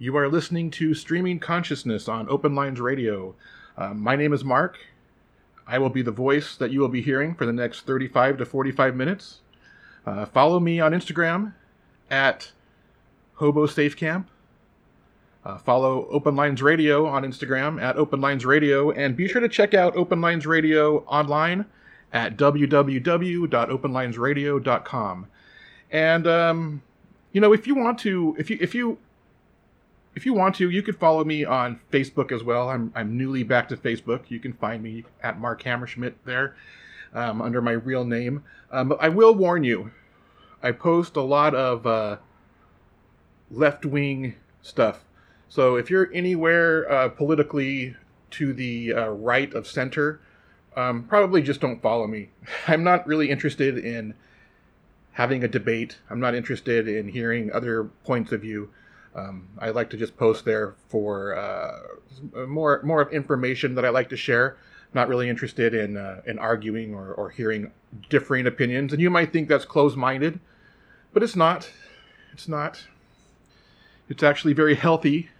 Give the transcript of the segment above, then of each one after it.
You are listening to Streaming Consciousness on Open Lines Radio. My name is Mark. I will be the voice that you will be hearing for the next 35 to 45 minutes. Follow me on Instagram at Hobo Safe Camp. Follow Open Lines Radio on Instagram at Open Lines Radio, and be sure to check out Open Lines Radio online at www.openlinesradio.com. And if you want to, you could follow me on Facebook as well. I'm newly back to Facebook. You can find me at Mark Hammerschmidt there under my real name. But I will warn you, I post a lot of left-wing stuff. So if you're anywhere politically to the right of center, probably just don't follow me. I'm not really interested in having a debate. I'm not interested in hearing other points of view. I like to just post there for more of information that I like to share. Not really interested in arguing or hearing differing opinions. And you might think that's closed-minded, but it's not. It's not. It's actually very healthy.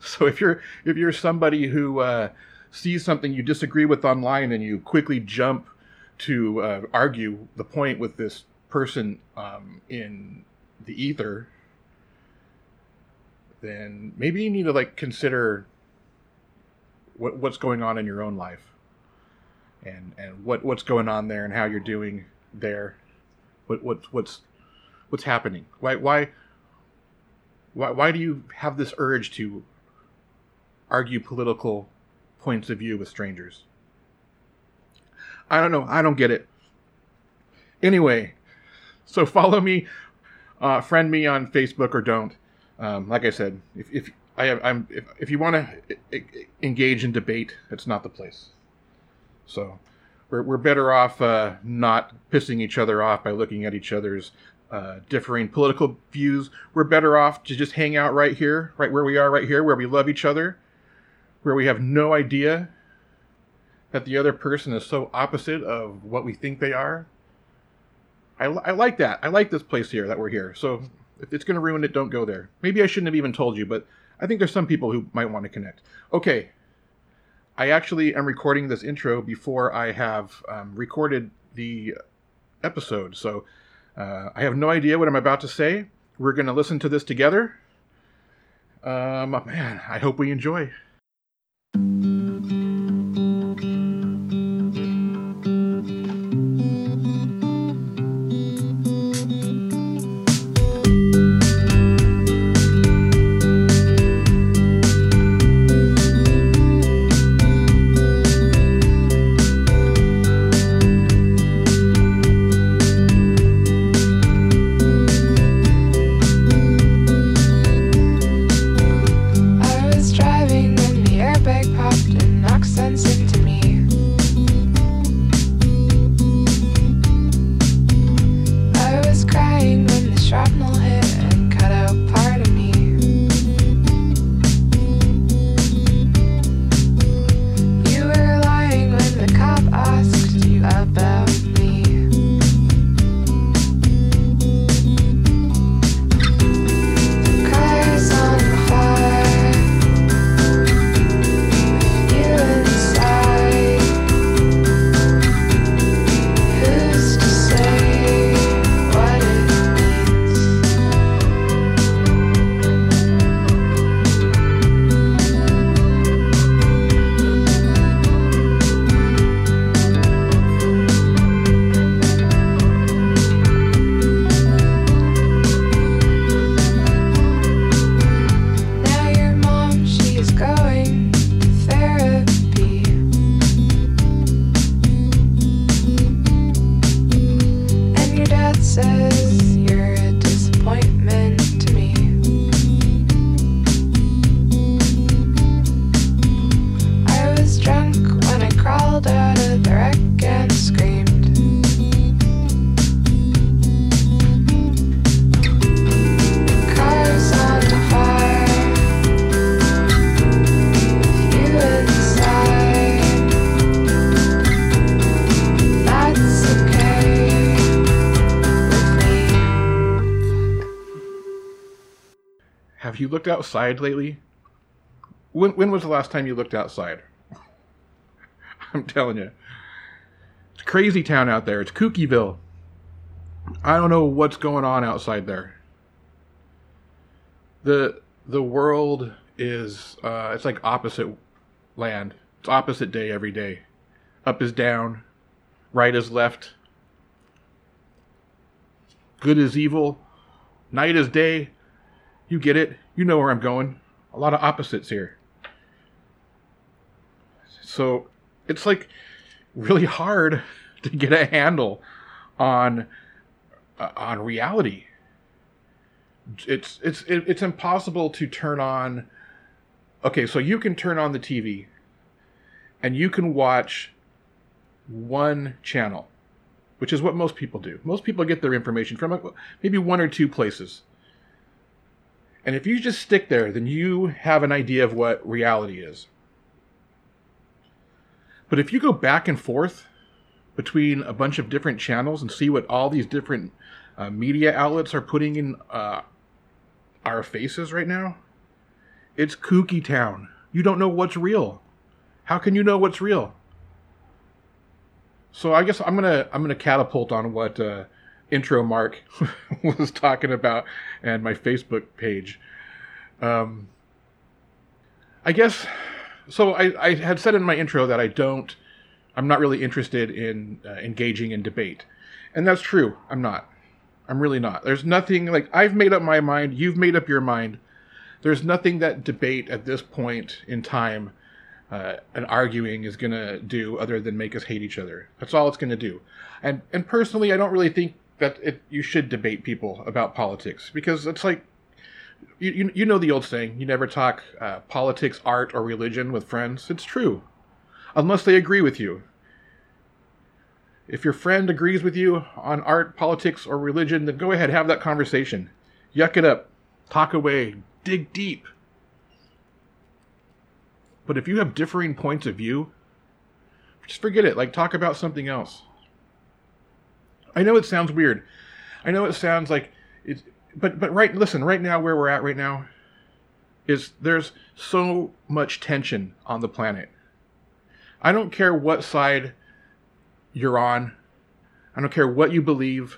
So if you're somebody who sees something you disagree with online and you quickly jump to argue the point with this person in the ether, then maybe you need to consider what's going on in your own life and what's going on there and how you're doing there, what's happening. Why do you have this urge to argue political points of view with strangers? I don't know. I don't get it. Anyway, so follow me, friend me on Facebook or don't. Like I said, if you want to engage in debate, it's not the place. So we're better off not pissing each other off by looking at each other's differing political views. We're better off to just hang out right here, right where we are, right here, where we love each other, where we have no idea that the other person is so opposite of what we think they are. I like that. I like this place here that we're here. So if it's going to ruin it, don't go there. Maybe I shouldn't have even told you, but I think there's some people who might want to connect. Okay. I actually am recording this intro before I have recorded the episode. So I have no idea what I'm about to say. We're going to listen to this together. Man, I hope we enjoy. you looked outside lately? When was the last time you looked outside? I'm telling you. It's a crazy town out there. It's Kookyville. I don't know what's going on outside there. The world is, it's like opposite land. It's opposite day every day. Up is down. Right is left. Good is evil. Night is day. You get it. You know where I'm going. A lot of opposites here. So it's like really hard to get a handle on reality. It's impossible to turn on. Okay, so you can turn on the TV and you can watch one channel, which is what most people do. Most people get their information from maybe one or two places. And if you just stick there, then you have an idea of what reality is. But if you go back and forth between a bunch of different channels and see what all these different media outlets are putting in our faces right now, it's kooky town. You don't know what's real. How can you know what's real? So I guess I'm gonna catapult on what intro Mark was talking about and my Facebook page. I guess so. I had said in my intro that I'm not really interested in engaging in debate, and that's true. I'm not. I'm really not. There's nothing like I've made up my mind. You've made up your mind. There's nothing that debate at this point in time and arguing is gonna do other than make us hate each other. That's all it's gonna do. And personally, I don't really think that you should debate people about politics, because it's like you know the old saying, you never talk politics, art, or religion with friends. It's true, unless they agree with you. If your friend agrees with you on art, politics, or religion, then go ahead, have that conversation. Yuck it up, talk away, dig deep. But if you have differing points of view, just forget it. Like, talk about something else. I know it sounds weird. I know it sounds like it's, but right, listen, right now, where we're at right now is there's so much tension on the planet. I don't care what side you're on. I don't care what you believe.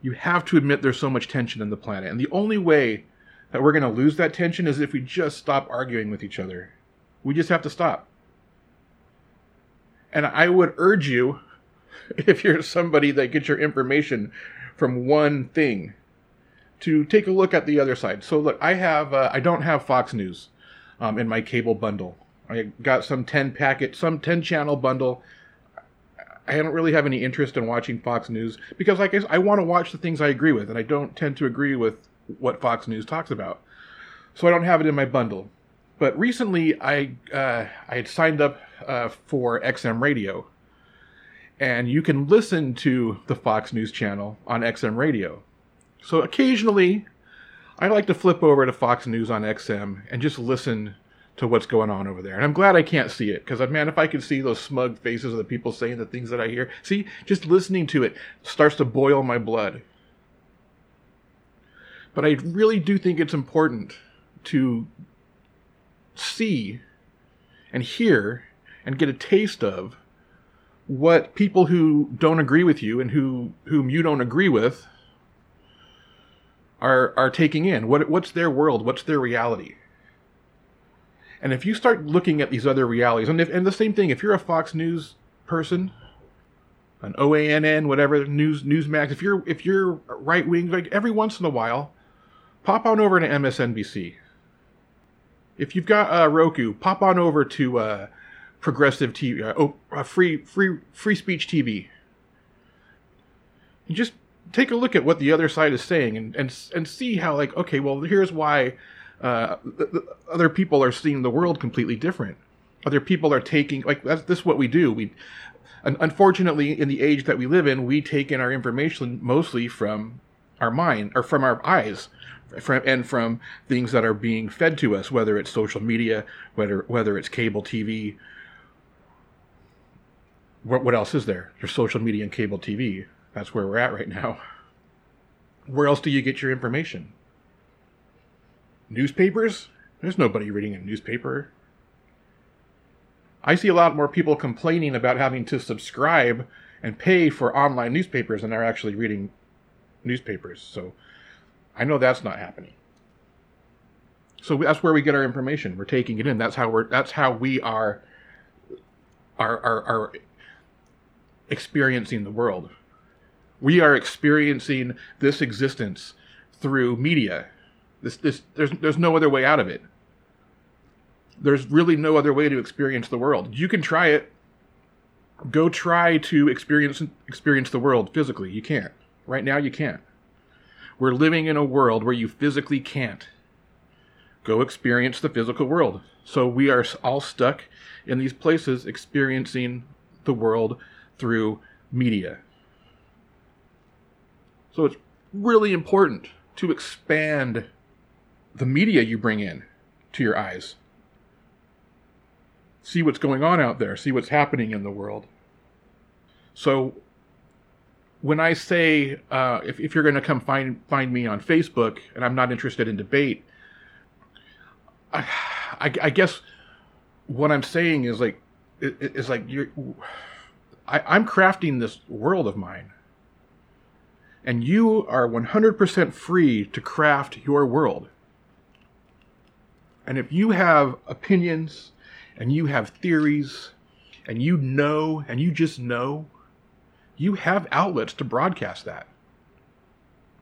You have to admit there's so much tension in the planet. And the only way that we're going to lose that tension is if we just stop arguing with each other. We just have to stop. And I would urge you, if you're somebody that gets your information from one thing, to take a look at the other side. So look, I don't have Fox News in my cable bundle. I got some 10-channel bundle. I don't really have any interest in watching Fox News because, like I said, I want to watch the things I agree with, and I don't tend to agree with what Fox News talks about, so I don't have it in my bundle. But recently, I had signed up for XM Radio, and you can listen to the Fox News channel on XM Radio. So occasionally, I like to flip over to Fox News on XM and just listen to what's going on over there. And I'm glad I can't see it, because, man, if I could see those smug faces of the people saying the things that I hear, see, just listening to it starts to boil my blood. But I really do think it's important to see and hear and get a taste of what people who don't agree with you and whom you don't agree with are taking in. What's their world? What's their reality? And if you start looking at these other realities, and the same thing, if you're a Fox News person, an OANN, whatever, Newsmax, if you're right wing, like every once in a while, pop on over to MSNBC. If you've got Roku, pop on over to Progressive TV, Free Speech TV. And just take a look at what the other side is saying and see how, like, okay, well, here's why other people are seeing the world completely different. Other people are taking, like, this is what we do. Unfortunately, in the age that we live in, we take in our information mostly from our mind, or from our eyes, and from things that are being fed to us, whether it's social media, whether it's cable TV. What else is there? There's social media and cable TV. That's where we're at right now. Where else do you get your information? Newspapers? There's nobody reading a newspaper. I see a lot more people complaining about having to subscribe and pay for online newspapers than are actually reading newspapers. So I know that's not happening. So that's where we get our information. We're taking it in. That's how we are experiencing the world. We are experiencing this existence through media. There's no other way out of it. There's really no other way to experience the world. You can try it. Go try to experience the world physically. You can't. Right now you can't. We're living in a world where you physically can't. Go experience the physical world. So we are all stuck in these places experiencing the world through media. So it's really important to expand the media you bring in to your eyes. See what's going on out there. See what's happening in the world. So when I say, if you're going to come find me on Facebook and I'm not interested in debate, I guess what I'm saying is I'm crafting this world of mine. And you are 100% free to craft your world. And if you have opinions and you have theories and you have outlets to broadcast that.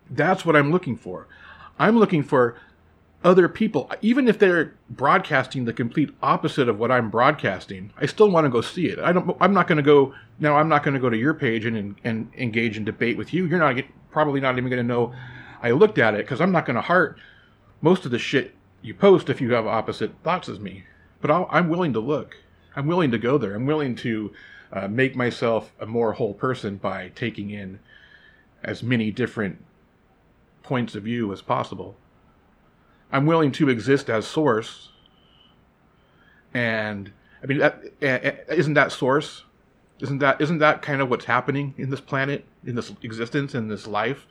That's what I'm looking for. I'm looking for other people, even if they're broadcasting the complete opposite of what I'm broadcasting, I still want to go see it. I'm not going to go to your page and engage in debate with you. You're probably not even going to know I looked at it, because I'm not going to heart most of the shit you post if you have opposite thoughts as me. But I'm willing to look. I'm willing to go there. I'm willing to make myself a more whole person by taking in as many different points of view as possible. I'm willing to exist as source, and I mean, isn't that source? Isn't that kind of what's happening in this planet, in this existence, in this life?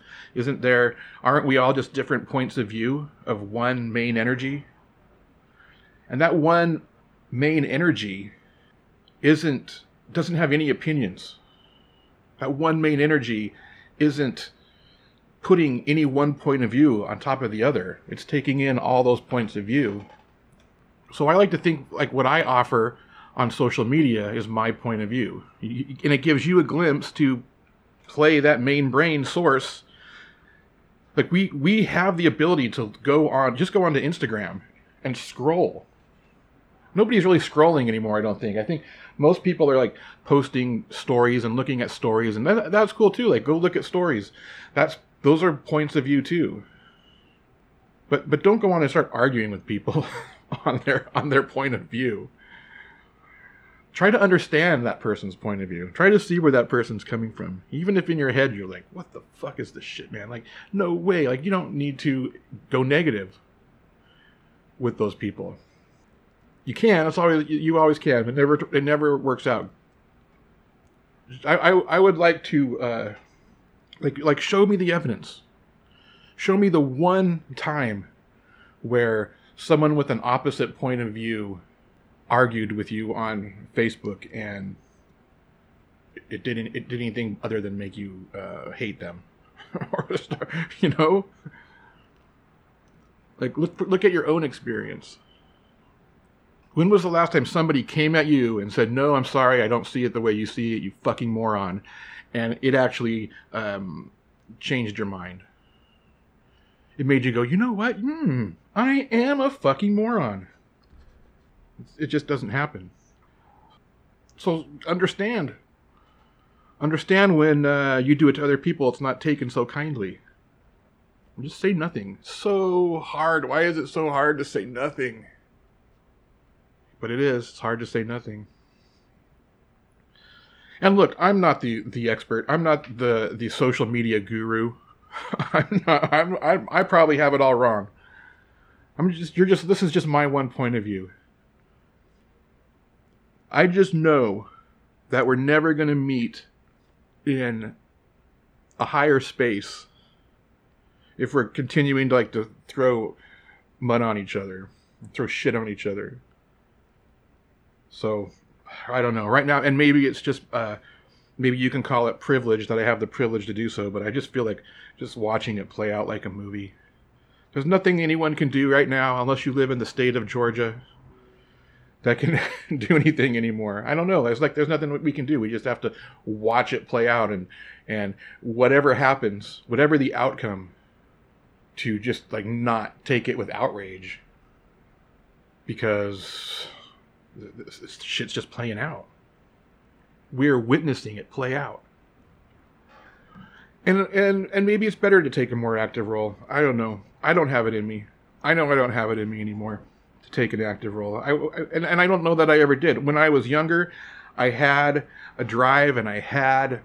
Aren't we all just different points of view of one main energy? And that one main energy doesn't have any opinions. That one main energy isn't putting any one point of view on top of the other. It's taking in all those points of view. So I like to think like what I offer on social media is my point of view. And it gives you a glimpse to play that main brain source. Like we have the ability to go on to Instagram and scroll. Nobody's really scrolling anymore, I don't think. I think most people are like posting stories and looking at stories, and that's cool too. Like go look at stories. Those are points of view too. But don't go on and start arguing with people on their point of view. Try to understand that person's point of view. Try to see where that person's coming from. Even if in your head you're like, what the fuck is this shit, man? Like, no way. Like, you don't need to go negative with those people. You can. It's always, you always can. But it never works out. I would like to... Like, show me the evidence. Show me the one time where someone with an opposite point of view argued with you on Facebook and it did anything other than make you hate them, or start, you know. Like, look at your own experience. When was the last time somebody came at you and said, "No, I'm sorry, I don't see it the way you see it, you fucking moron," and it actually changed your mind? It made you go, you know what? I am a fucking moron. It just doesn't happen. So understand. Understand when you do it to other people, it's not taken so kindly. Just say nothing. So hard. Why is it so hard to say nothing? But it is. It's hard to say nothing. And look, I'm not the expert. I'm not the social media guru. I probably have it all wrong. This is just my one point of view. I just know that we're never going to meet in a higher space if we're continuing to throw mud on each other, throw shit on each other. So I don't know right now, and maybe it's just maybe you can call it privilege that I have the privilege to do so, but I just feel like just watching it play out like a movie. There's nothing anyone can do right now unless you live in the state of Georgia that can do anything anymore. I don't know. It's like there's nothing we can do. We just have to watch it play out, and whatever happens, whatever the outcome, to just like not take it with outrage because this shit's just playing out. We're witnessing it play out. And maybe it's better to take a more active role. I don't know. I don't have it in me. I know I don't have it in me anymore to take an active role. I don't know that I ever did. When I was younger, I had a drive and I had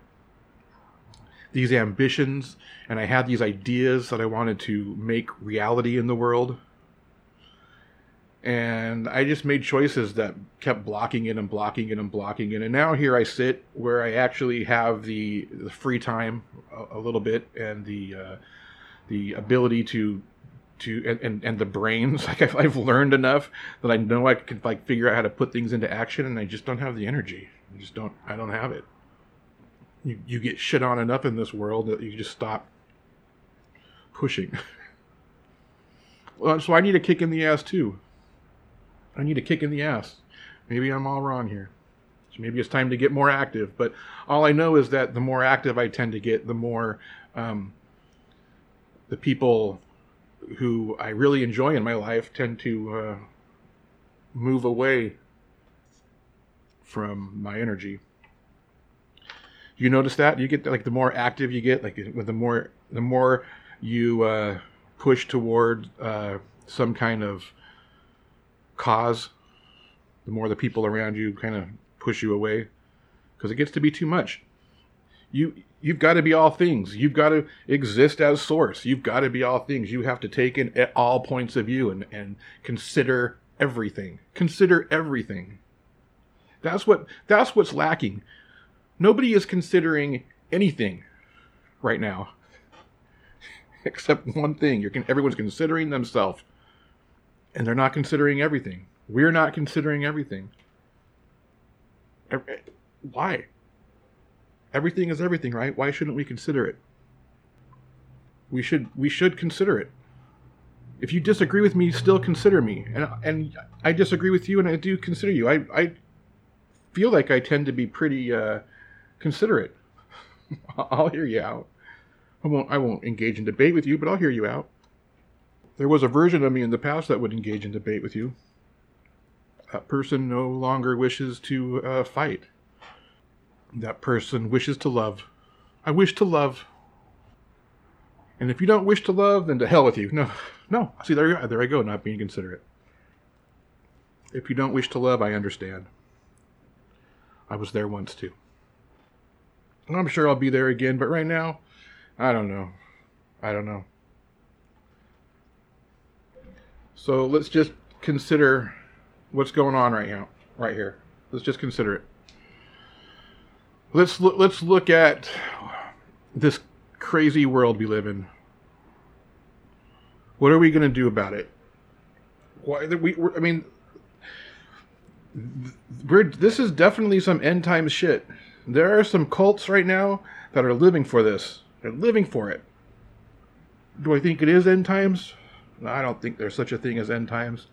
these ambitions and I had these ideas that I wanted to make reality in the world. And I just made choices that kept blocking it and blocking it and blocking it. And now here I sit where I actually have the free time a little bit, and the ability to and the brains. Like I've learned enough that I know I can like figure out how to put things into action, and I just don't have the energy. I don't have it. You get shit on enough in this world that you just stop pushing. So I need a kick in the ass too. I need a kick in the ass. Maybe I'm all wrong here. So maybe it's time to get more active. But all I know is that the more active I tend to get, the more the people who I really enjoy in my life tend to move away from my energy. You notice that? You get like the more active you get, like the more you push toward some kind of cause, the more the people around you kind of push you away, because it gets to be too much. You've got to be all things. You've got to exist as source. You've got to be all things. You have to take in at all points of view and consider everything. Consider everything. That's what's lacking. Nobody is considering anything right now, except one thing. Everyone's considering themselves. And they're not considering everything. We're not considering everything. Why? Everything is everything, right? Why shouldn't we consider it? We should consider it. If you disagree with me, still consider me. And I disagree with you, and I do consider you. I feel like I tend to be pretty considerate. I'll hear you out. I won't engage in debate with you, but I'll hear you out. There was a version of me in the past that would engage in debate with you. That person no longer wishes to fight. That person wishes to love. I wish to love. And if you don't wish to love, then to hell with you. No. See, there I go, not being considerate. If you don't wish to love, I understand. I was there once too. And I'm sure I'll be there again, but right now, I don't know. So let's just consider what's going on right now, right here. Let's just consider it. Let's look at this crazy world we live in. What are we going to do about it? This is definitely some end time shit. There are some cults right now that are living for this. They're living for it. Do I think it is end times? I don't think there's such a thing as end times.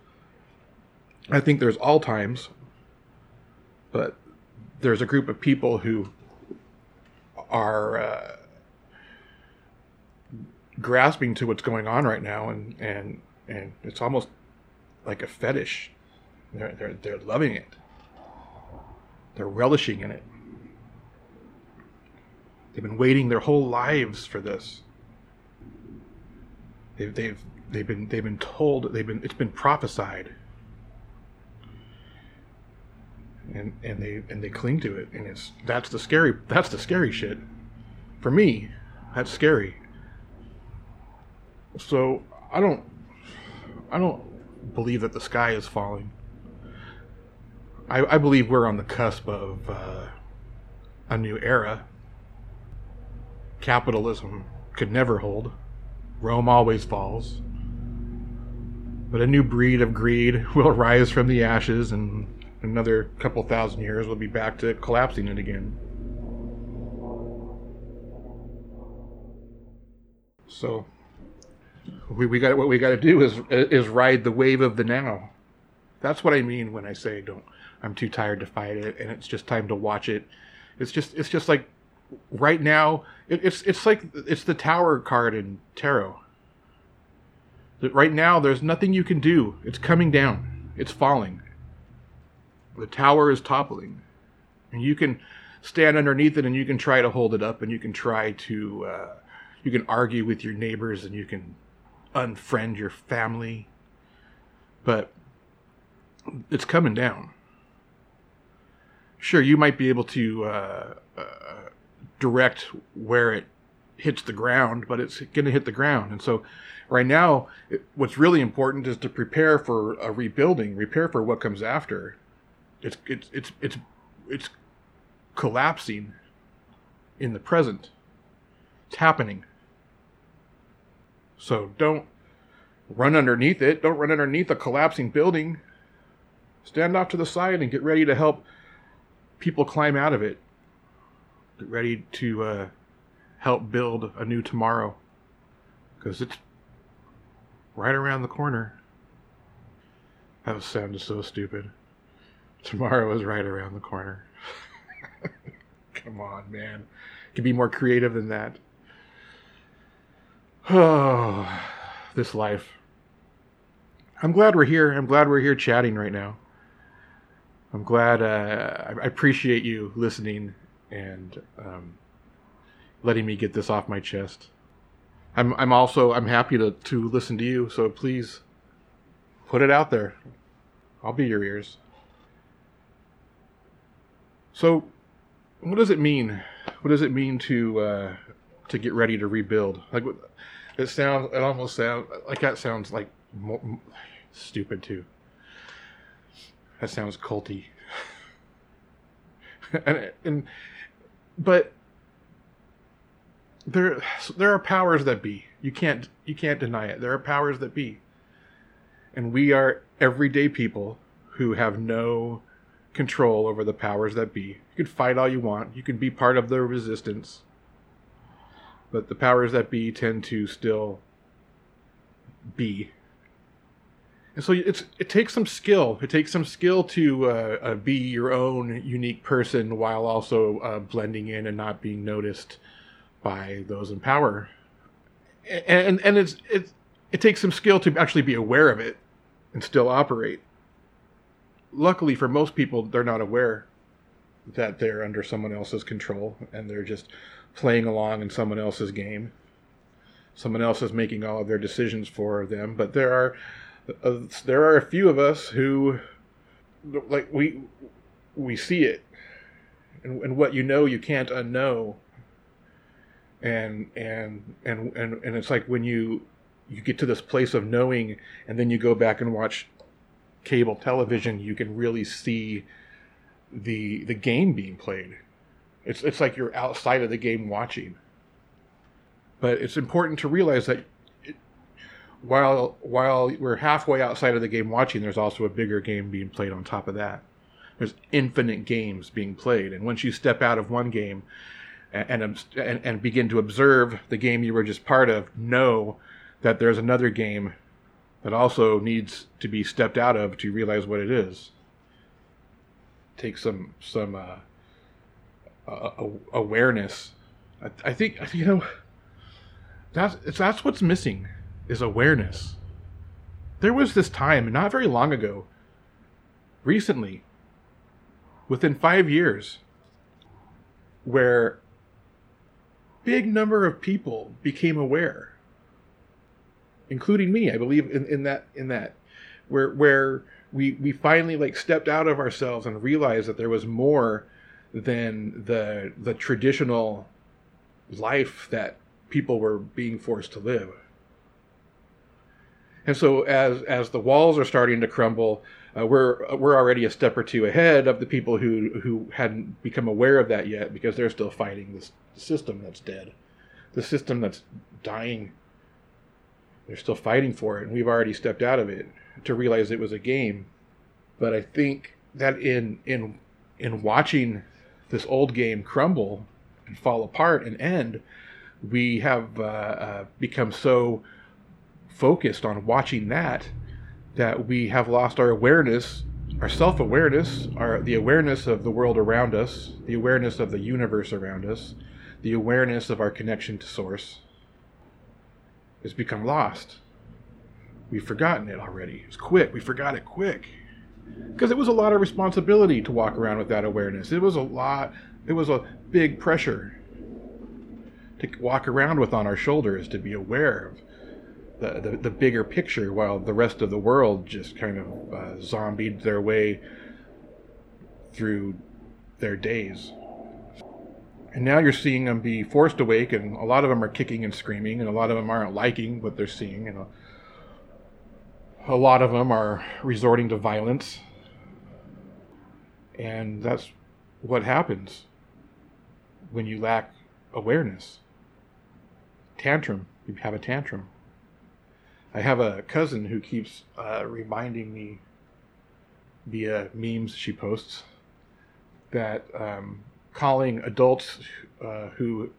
I think there's all times. But there's a group of people who are grasping to what's going on right now, and it's almost like a fetish. They're loving it. They're relishing in it. They've been waiting their whole lives for this. They've been told, it's been prophesied. And they cling to it, and that's the scary shit. For me, that's scary. So I don't believe that the sky is falling. I believe we're on the cusp of a new era. Capitalism could never hold. Rome always falls. But a new breed of greed will rise from the ashes, and in another couple thousand years we'll be back to collapsing it again. So what we got to do is ride the wave of the now. That's what I mean when I say I'm too tired to fight it, and it's just time to watch it. It's just like right now. It's like it's the Tower card in tarot. Right now, there's nothing you can do. It's coming down. It's falling. The tower is toppling, and you can stand underneath it, and you can try to hold it up, and you can try to you can argue with your neighbors, and you can unfriend your family, but it's coming down. Sure, you might be able to direct where it hits the ground, but it's going to hit the ground. And so right now, what's really important is to prepare for a rebuilding, prepare for what comes after. It's collapsing in the present. It's happening. So don't run underneath it. Don't run underneath a collapsing building. Stand off to the side and get ready to help people climb out of it. Get ready to help build a new tomorrow, because it's right around the corner. That sounded so stupid. Tomorrow is right around the corner. Come on, man. You can be more creative than that. Oh, this life. I'm glad we're here. I'm glad we're here chatting right now. I'm glad. I appreciate you listening and letting me get this off my chest. I'm happy to listen to you. So please put it out there. I'll be your ears. So, what does it mean? What does it mean to get ready to rebuld? Like, it sounds. It almost sounds like that. Sounds like stupid too. That sounds culty. But there are powers that be. You can't deny it. There are powers that be, and we are everyday people who have no control over the powers that be. You can fight all you want. You can be part of the resistance, but the powers that be tend to still be. And so it takes some skill. It takes some skill to be your own unique person while also blending in and not being noticed by those in power. And it takes some skill to actually be aware of it and still operate. Luckily for most people, they're not aware that they're under someone else's control, and they're just playing along in someone else's game. Someone else is making all of their decisions for them. But there are a few of us who, like, we see it, and what you can't unknow. And it's like when you get to this place of knowing, and then you go back and watch cable television, you can really see the game being played. It's like you're outside of the game watching. But it's important to realize that while we're halfway outside of the game watching, there's also a bigger game being played on top of that. There's infinite games being played, and once you step out of one game and begin to observe the game you were just part of, know that there's another game that also needs to be stepped out of to realize what it is. Take some awareness. I think, you know, that's what's missing, is awareness. There was this time, not very long ago, recently, within 5 years, where big number of people became aware, including me, I believe, in that where we finally, like, stepped out of ourselves and realized that there was more than the traditional life that people were being forced to live. And so as the walls are starting to crumble, we're already a step or two ahead of the people who hadn't become aware of that yet, because they're still fighting this system that's dead, the system that's dying. They're still fighting for it, and we've already stepped out of it. to realize it was a game. But I think that in watching this old game crumble and fall apart and end, we have become so focused on watching that we have lost our awareness, our self-awareness, the awareness of the world around us, the awareness of the universe around us, the awareness of our connection to source. It's become lost. We've forgotten it already. It's quick. We forgot it quick. Because it was a lot of responsibility to walk around with that awareness. It was a big pressure to walk around with on our shoulders, to be aware of the bigger picture, while the rest of the world just kind of zombied their way through their days. And now you're seeing them be forced awake, and a lot of them are kicking and screaming, and a lot of them aren't liking what they're seeing, and a lot of them are resorting to violence. And that's what happens when you lack awareness. Tantrum. You have a tantrum. I have a cousin who keeps reminding me via memes she posts that calling adults who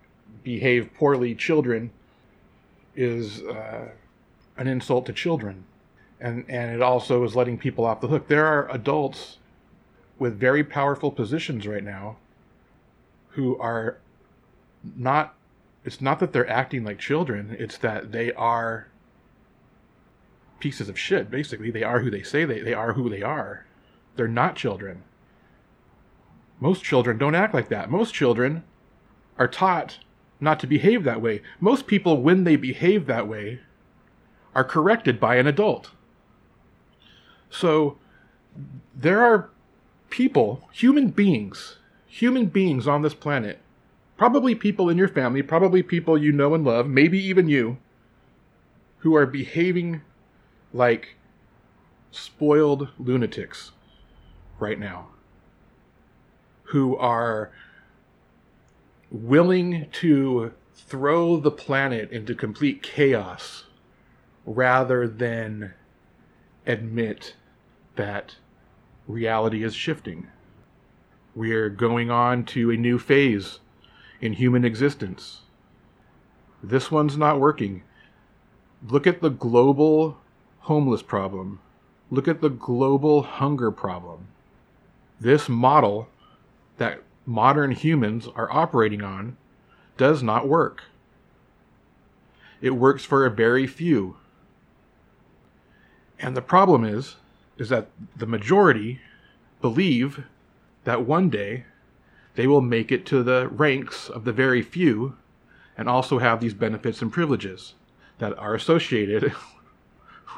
behave poorly children is an insult to children. And it also is letting people off the hook. There are adults with very powerful positions right now who are not, it's not that they're acting like children, it's that they are pieces of shit, basically. They are who they say they are who they are. They're not children. Most children don't act like that. Most children are taught not to behave that way. Most people, when they behave that way, are corrected by an adult. So there are people, human beings on this planet, probably people in your family, probably people you know and love, maybe even you, who are behaving like spoiled lunatics right now, who are willing to throw the planet into complete chaos rather than admit that reality is shifting. We are going on to a new phase in human existence. This one's not working. Look at the global homeless problem. Look at the global hunger problem. This model that modern humans are operating on does not work. It works for a very few. And the problem is that the majority believe that one day they will make it to the ranks of the very few and also have these benefits and privileges that are associated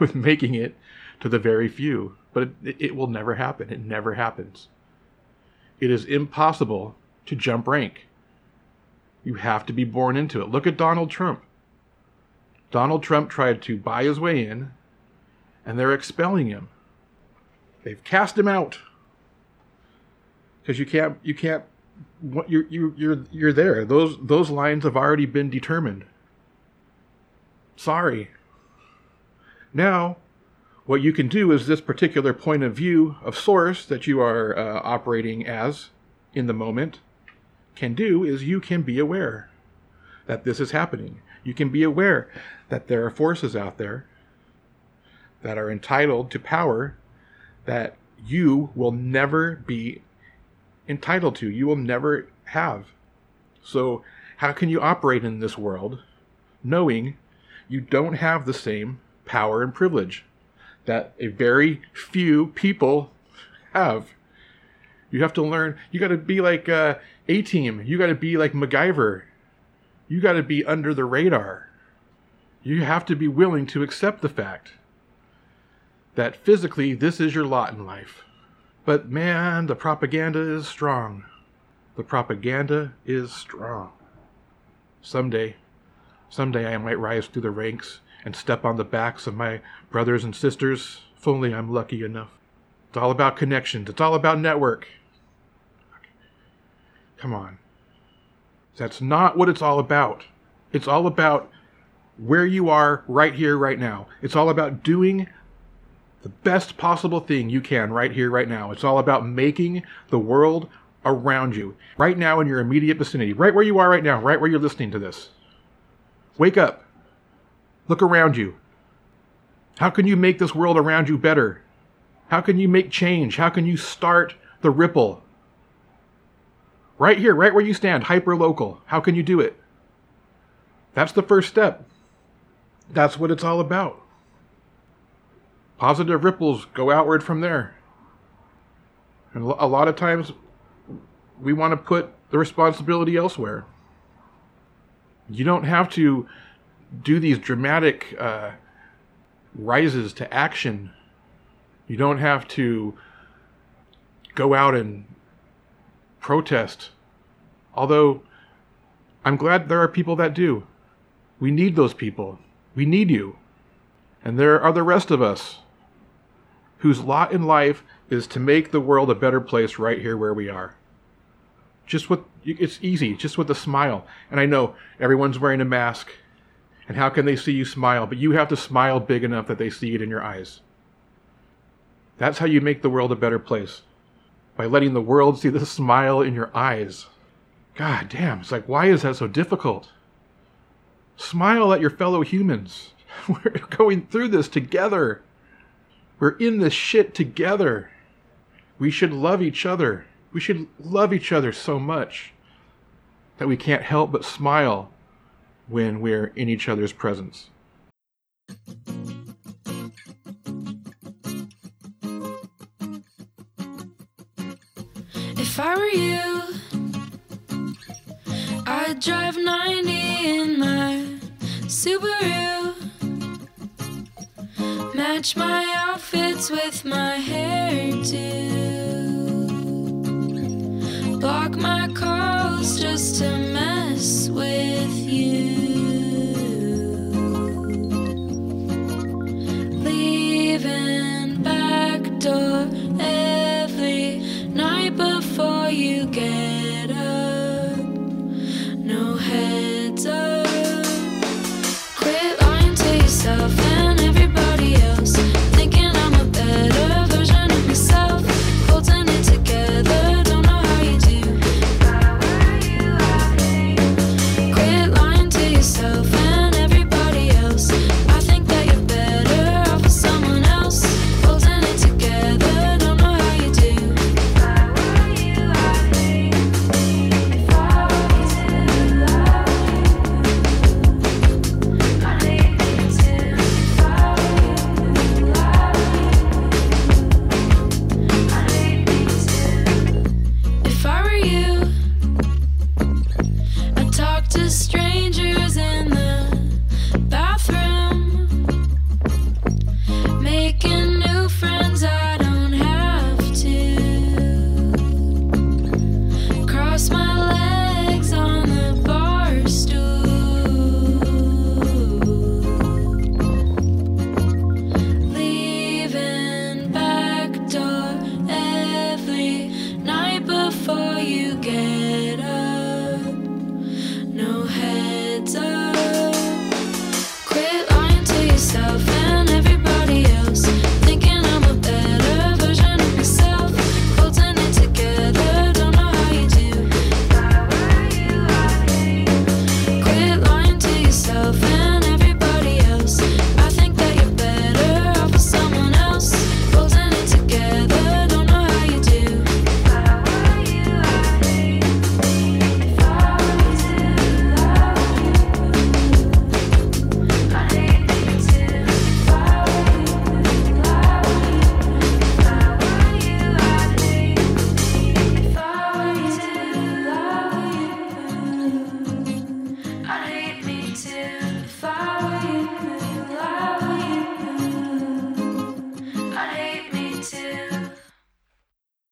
with making it to the very few. But it will never happen. It never happens. It is impossible to jump rank. You have to be born into it. Look at Donald Trump. Donald Trump tried to buy his way in, and they're expelling him. They've cast him out because you're there. Those lines have already been determined. Sorry. Now, what you can do is this particular point of view of source that you are operating as in the moment can do is you can be aware that this is happening. You can be aware that there are forces out there that are entitled to power that you will never be entitled to. You will never have. So how can you operate in this world knowing you don't have the same power and privilege that a very few people have? You have to learn. You got to be like A-Team. You got to be like MacGyver. You got to be under the radar. You have to be willing to accept the fact that physically this is your lot in life. But man, the propaganda is strong. The propaganda is strong. Someday I might rise through the ranks and step on the backs of my brothers and sisters, if only I'm lucky enough. It's all about connections. It's all about network. Okay. Come on. That's not what it's all about. It's all about where you are right here, right now. It's all about doing the best possible thing you can right here, right now. It's all about making the world around you, right now in your immediate vicinity, right where you are right now, right where you're listening to this. Wake up. Look around you. How can you make this world around you better? How can you make change? How can you start the ripple? Right here, right where you stand, hyper-local. How can you do it? That's the first step. That's what it's all about. Positive ripples go outward from there. And a lot of times, we want to put the responsibility elsewhere. You don't have to do these dramatic rises to action. You don't have to go out and protest. Although, I'm glad there are people that do. We need those people. We need you. And there are the rest of us whose lot in life is to make the world a better place right here where we are. It's easy, just with a smile. And I know everyone's wearing a mask, and how can they see you smile? But you have to smile big enough that they see it in your eyes. That's how you make the world a better place, by letting the world see the smile in your eyes. God damn, it's like, why is that so difficult? Smile at your fellow humans. We're going through this together. We're in this shit together. We should love each other. We should love each other so much that we can't help but smile when we're in each other's presence. If I were you, I'd drive 90 in my Subaru. Match my outfits with my hairdo. Block my calls just to mess with you. Leaving back door.